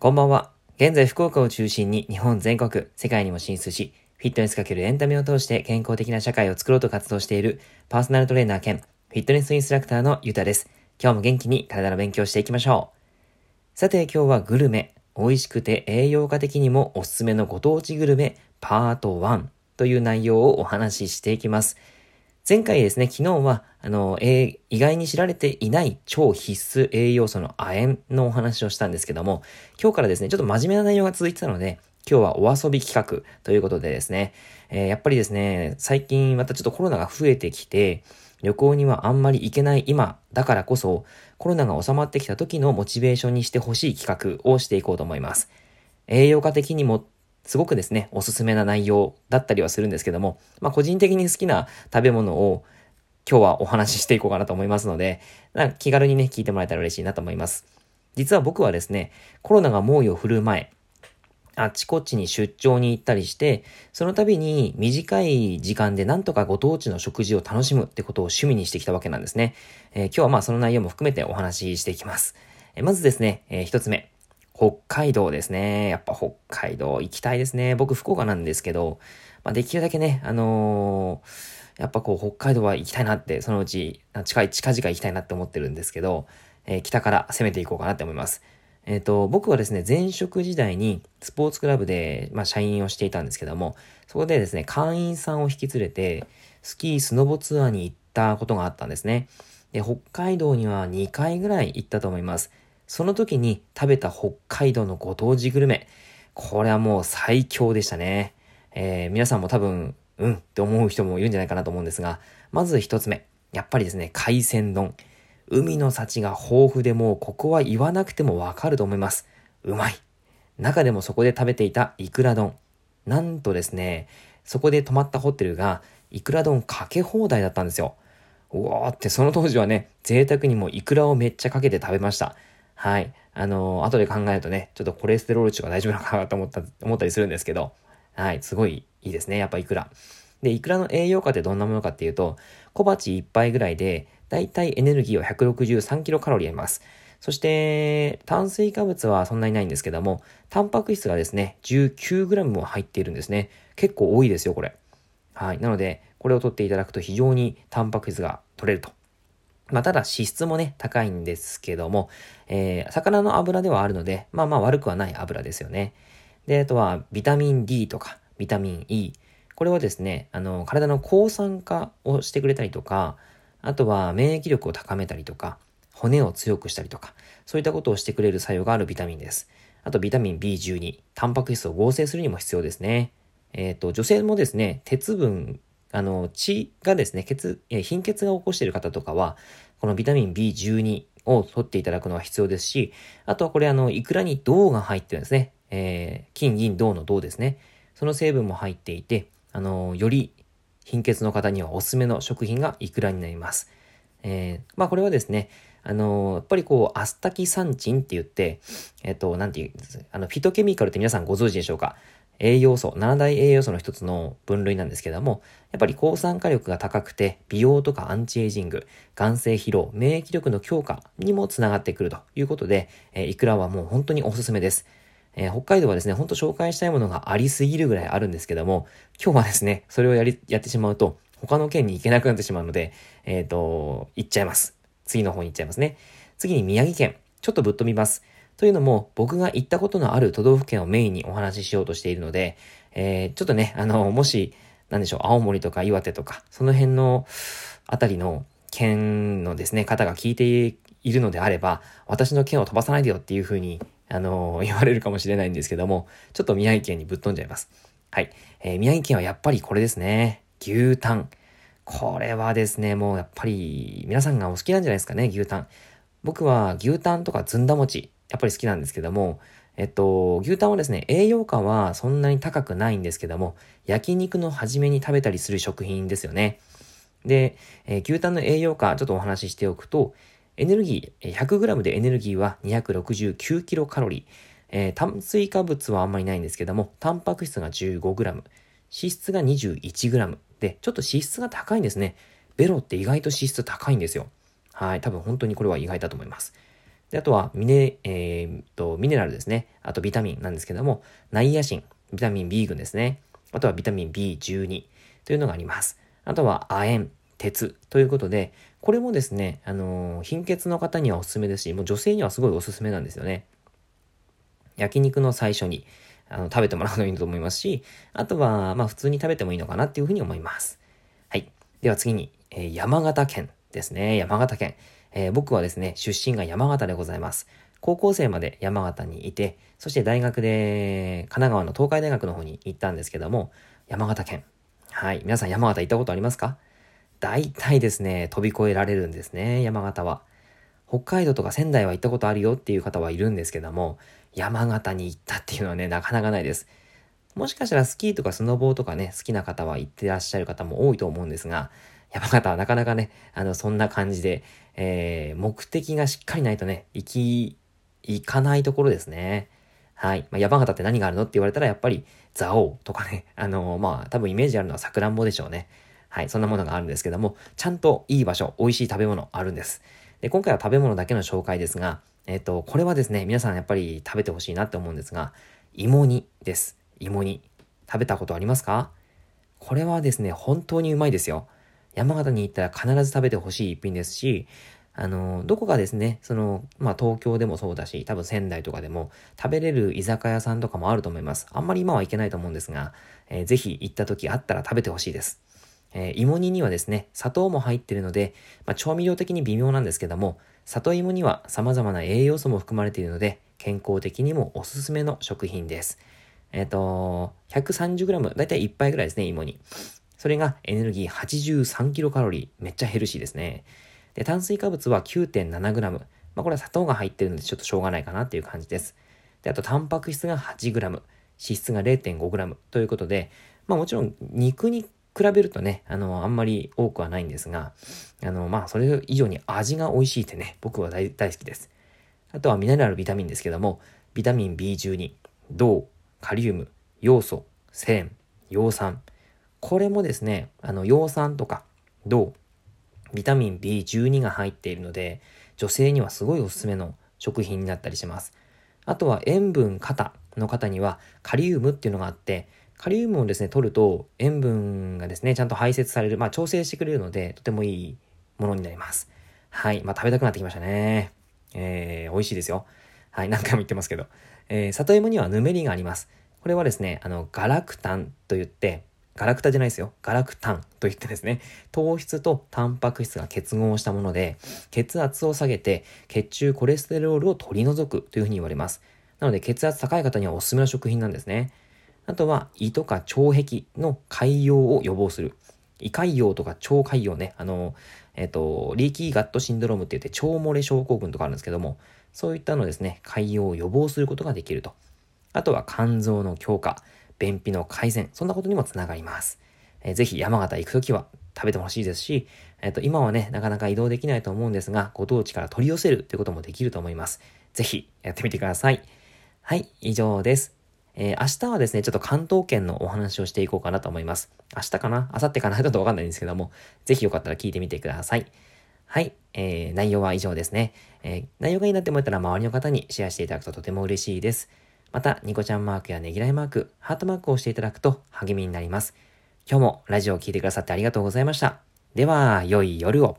こんばんは。現在福岡を中心に日本全国、世界にも進出し、フィットネス×エンタメを通して健康的な社会を作ろうと活動しているパーソナルトレーナー兼フィットネスインストラクターのゆたです。今日も元気に体の勉強していきましょう。さて今日はグルメ、美味しくて栄養価的にもおすすめのご当地グルメパート1という内容をお話ししていきます。前回ですね、昨日は意外に知られていない超必須栄養素の亜鉛のお話をしたんですけども、今日からですね、ちょっと真面目な内容が続いてたので、今日はお遊び企画ということでですね、やっぱりですね、最近またちょっとコロナが増えてきて、旅行にはあんまり行けない今だからこそ、コロナが収まってきた時のモチベーションにしてほしい企画をしていこうと思います。栄養価的にもすごくですね、おすすめな内容だったりはするんですけども、個人的に好きな食べ物を今日はお話ししていこうかなと思いますので、気軽にね、聞いてもらえたら嬉しいなと思います。実は僕はですね、コロナが猛威を振るう前、あちこちに出張に行ったりして、その度に短い時間でなんとかご当地の食事を楽しむってことを趣味にしてきたわけなんですね。今日はその内容も含めてお話ししていきます。まずですね、一つ目。北海道ですね。やっぱ北海道行きたいですね。僕福岡なんですけど、できるだけね、やっぱ北海道は行きたいなって、そのうち近々行きたいなって思ってるんですけど、北から攻めていこうかなって思います。僕はですね、前職時代にスポーツクラブで、社員をしていたんですけども、そこでですね、会員さんを引き連れて、スキー・スノボツアーに行ったことがあったんですね。で、北海道には2回ぐらい行ったと思います。その時に食べた北海道のご当地グルメ。これはもう最強でしたね。皆さんも多分、って思う人もいるんじゃないかなと思うんですが、まず一つ目。やっぱりですね、海鮮丼。海の幸が豊富でもうここは言わなくてもわかると思います。うまい。中でもそこで食べていたイクラ丼。なんとですね、そこで泊まったホテルがイクラ丼かけ放題だったんですよ。うわーってその当時はね、贅沢にもイクラをめっちゃかけて食べました。はい。後で考えるとね、ちょっとコレステロール値が大丈夫なのかなと思ったりするんですけど、はい、すごいいいですね、やっぱイクラ。で、イクラの栄養価ってどんなものかっていうと、小鉢1杯ぐらいで、だいたいエネルギーは163キロカロリーあります。そして、炭水化物はそんなにないんですけども、タンパク質がですね、19グラムも入っているんですね。結構多いですよ、これ。はい。なので、これを取っていただくと非常にタンパク質が取れると。ただ脂質もね、高いんですけども、魚の油ではあるので、悪くはない油ですよね。で、あとはビタミン D とかビタミン E。これはですね、体の抗酸化をしてくれたりとか、あとは免疫力を高めたりとか、骨を強くしたりとか、そういったことをしてくれる作用があるビタミンです。あとビタミン B12、タンパク質を合成するにも必要ですね。女性もですね、鉄分、血がですね、貧血が起こしている方とかは、このビタミン B12 を取っていただくのは必要ですし、あとはこれイクラに銅が入ってるんですね。金銀銅の銅ですね。その成分も入っていて、より貧血の方にはおすすめの食品がイクラになります。これはですね、やっぱりアスタキサンチンって言って、フィトケミカルって皆さんご存知でしょうか？栄養素、7大栄養素の一つの分類なんですけども、やっぱり抗酸化力が高くて、美容とかアンチエイジング、眼性疲労、免疫力の強化にもつながってくるということで、イクラはもう本当におすすめです。北海道はですね、本当紹介したいものがありすぎるぐらいあるんですけども、今日はですね、それをやってしまうと、他の県に行けなくなってしまうので、行っちゃいます。次の方に行っちゃいますね。次に宮城県。ちょっとぶっ飛びます。というのも、僕が行ったことのある都道府県をメインにお話ししようとしているので、ちょっとね、もし、青森とか岩手とか、その辺のあたりの県のですね、方が聞いているのであれば、私の県を飛ばさないでよっていうふうに、言われるかもしれないんですけども、ちょっと宮城県にぶっ飛んじゃいます。はい。宮城県はやっぱりこれですね。牛タン。これはですね、もうやっぱり、皆さんがお好きなんじゃないですかね、牛タン。僕は牛タンとかずんだ餅。やっぱり好きなんですけども、牛タンはですね、栄養価はそんなに高くないんですけども、焼肉の初めに食べたりする食品ですよね。で、牛タンの栄養価、ちょっとお話ししておくと、エネルギー、100g でエネルギーは269キロカロリー。炭水化物はあんまりないんですけども、タンパク質が15g、脂質が21gで、ちょっと脂質が高いんですね。ベロって意外と脂質高いんですよ。はい、多分本当にこれは意外だと思います。で、あとはミネラルですね。あとビタミンなんですけども、ナイアシン、ビタミン B 群ですね。あとはビタミン B12 というのがあります。あとは亜鉛、鉄ということで、これもですね、貧血の方にはおすすめですし、もう女性にはすごいおすすめなんですよね。焼肉の最初に食べてもらうのいいと思いますし、あとはまあ普通に食べてもいいのかなっていうふうに思います。はい。では次に、山形県ですね。山形県。僕はですね、出身が山形でございます。高校生まで山形にいて、そして大学で神奈川の東海大学の方に行ったんですけども、山形県。はい。皆さん山形行ったことありますか？大体ですね、飛び越えられるんですね、山形は。北海道とか仙台は行ったことあるよっていう方はいるんですけども、山形に行ったっていうのはね、なかなかないです。もしかしたらスキーとかスノボーとかね、好きな方は行ってらっしゃる方も多いと思うんですが、山形はなかなかね、そんな感じで、目的がしっかりないとね、行かないところですね。はい。まあ、山形って何があるのって言われたら、やっぱり、蔵王とかね、まあ、多分イメージあるのはサクランボでしょうね。はい。そんなものがあるんですけども、ちゃんといい場所、美味しい食べ物あるんです。で、今回は食べ物だけの紹介ですが、これはですね、皆さんやっぱり食べてほしいなって思うんですが、芋煮です。芋煮。食べたことありますか？これはですね、本当にうまいですよ。山形に行ったら必ず食べてほしい一品ですし、どこかですね、まあ、東京でもそうだし、多分仙台とかでも食べれる居酒屋さんとかもあると思います。あんまり今は行けないと思うんですが、ぜひ行った時あったら食べてほしいです。芋煮にはですね、砂糖も入ってるので、まあ、調味料的に微妙なんですけども、里芋には様々な栄養素も含まれているので、健康的にもおすすめの食品です。130g、だいたい1杯ぐらいですね、芋煮。それがエネルギー 83kcal、めっちゃヘルシーですね。で、炭水化物は 9.7g。まあ、これは砂糖が入ってるのでちょっとしょうがないかなっていう感じです。で、あとタンパク質が 8g、脂質が 0.5g ということで、まあもちろん肉に比べるとね、あんまり多くはないんですが、まあ、それ以上に味が美味しいってね、僕は 大好きです。あとはミネラル、ビタミンですけども、ビタミン B12、銅、カリウム、ヨウ素、セレン、葉酸。これもですね、葉酸とか銅、ビタミン B12 が入っているので、女性にはすごいおすすめの食品になったりします。あとは塩分過多の方にはカリウムっていうのがあって、カリウムをですね、取ると塩分がですね、ちゃんと排泄される、まあ調整してくれるので、とてもいいものになります。はい。まあ食べたくなってきましたね。美味しいですよ。はい。何回も言ってますけど。里芋にはぬめりがあります。これはですね、ガラクタンと言って、ガラクタじゃないですよ。ガラクタンと言ってですね、糖質とタンパク質が結合したもので、血圧を下げて血中コレステロールを取り除くというふうに言われます。なので血圧高い方にはおすすめの食品なんですね。あとは胃とか腸壁の潰瘍を予防する。胃潰瘍とか腸潰瘍ね、リーキーガットシンドロームって言って腸漏れ症候群とかあるんですけども、そういったのですね、潰瘍を予防することができると。あとは肝臓の強化、便秘の改善、そんなことにもつながります。ぜひ山形行くときは食べてほしいですし、今はね、なかなか移動できないと思うんですが、ご当地から取り寄せるということもできると思います。ぜひやってみてください。はい、以上です。明日はですね、ちょっと関東圏のお話をしていこうかなと思います。明日かな？明後日かな？ちょっとわかんないんですけども、ぜひよかったら聞いてみてください。はい、内容は以上ですね。内容がいいなって思ったら周りの方にシェアしていただくととても嬉しいです。また、ニコちゃんマークやねぎらいマーク、ハートマークをしていただくと励みになります。今日もラジオを聞いてくださってありがとうございました。では、良い夜を。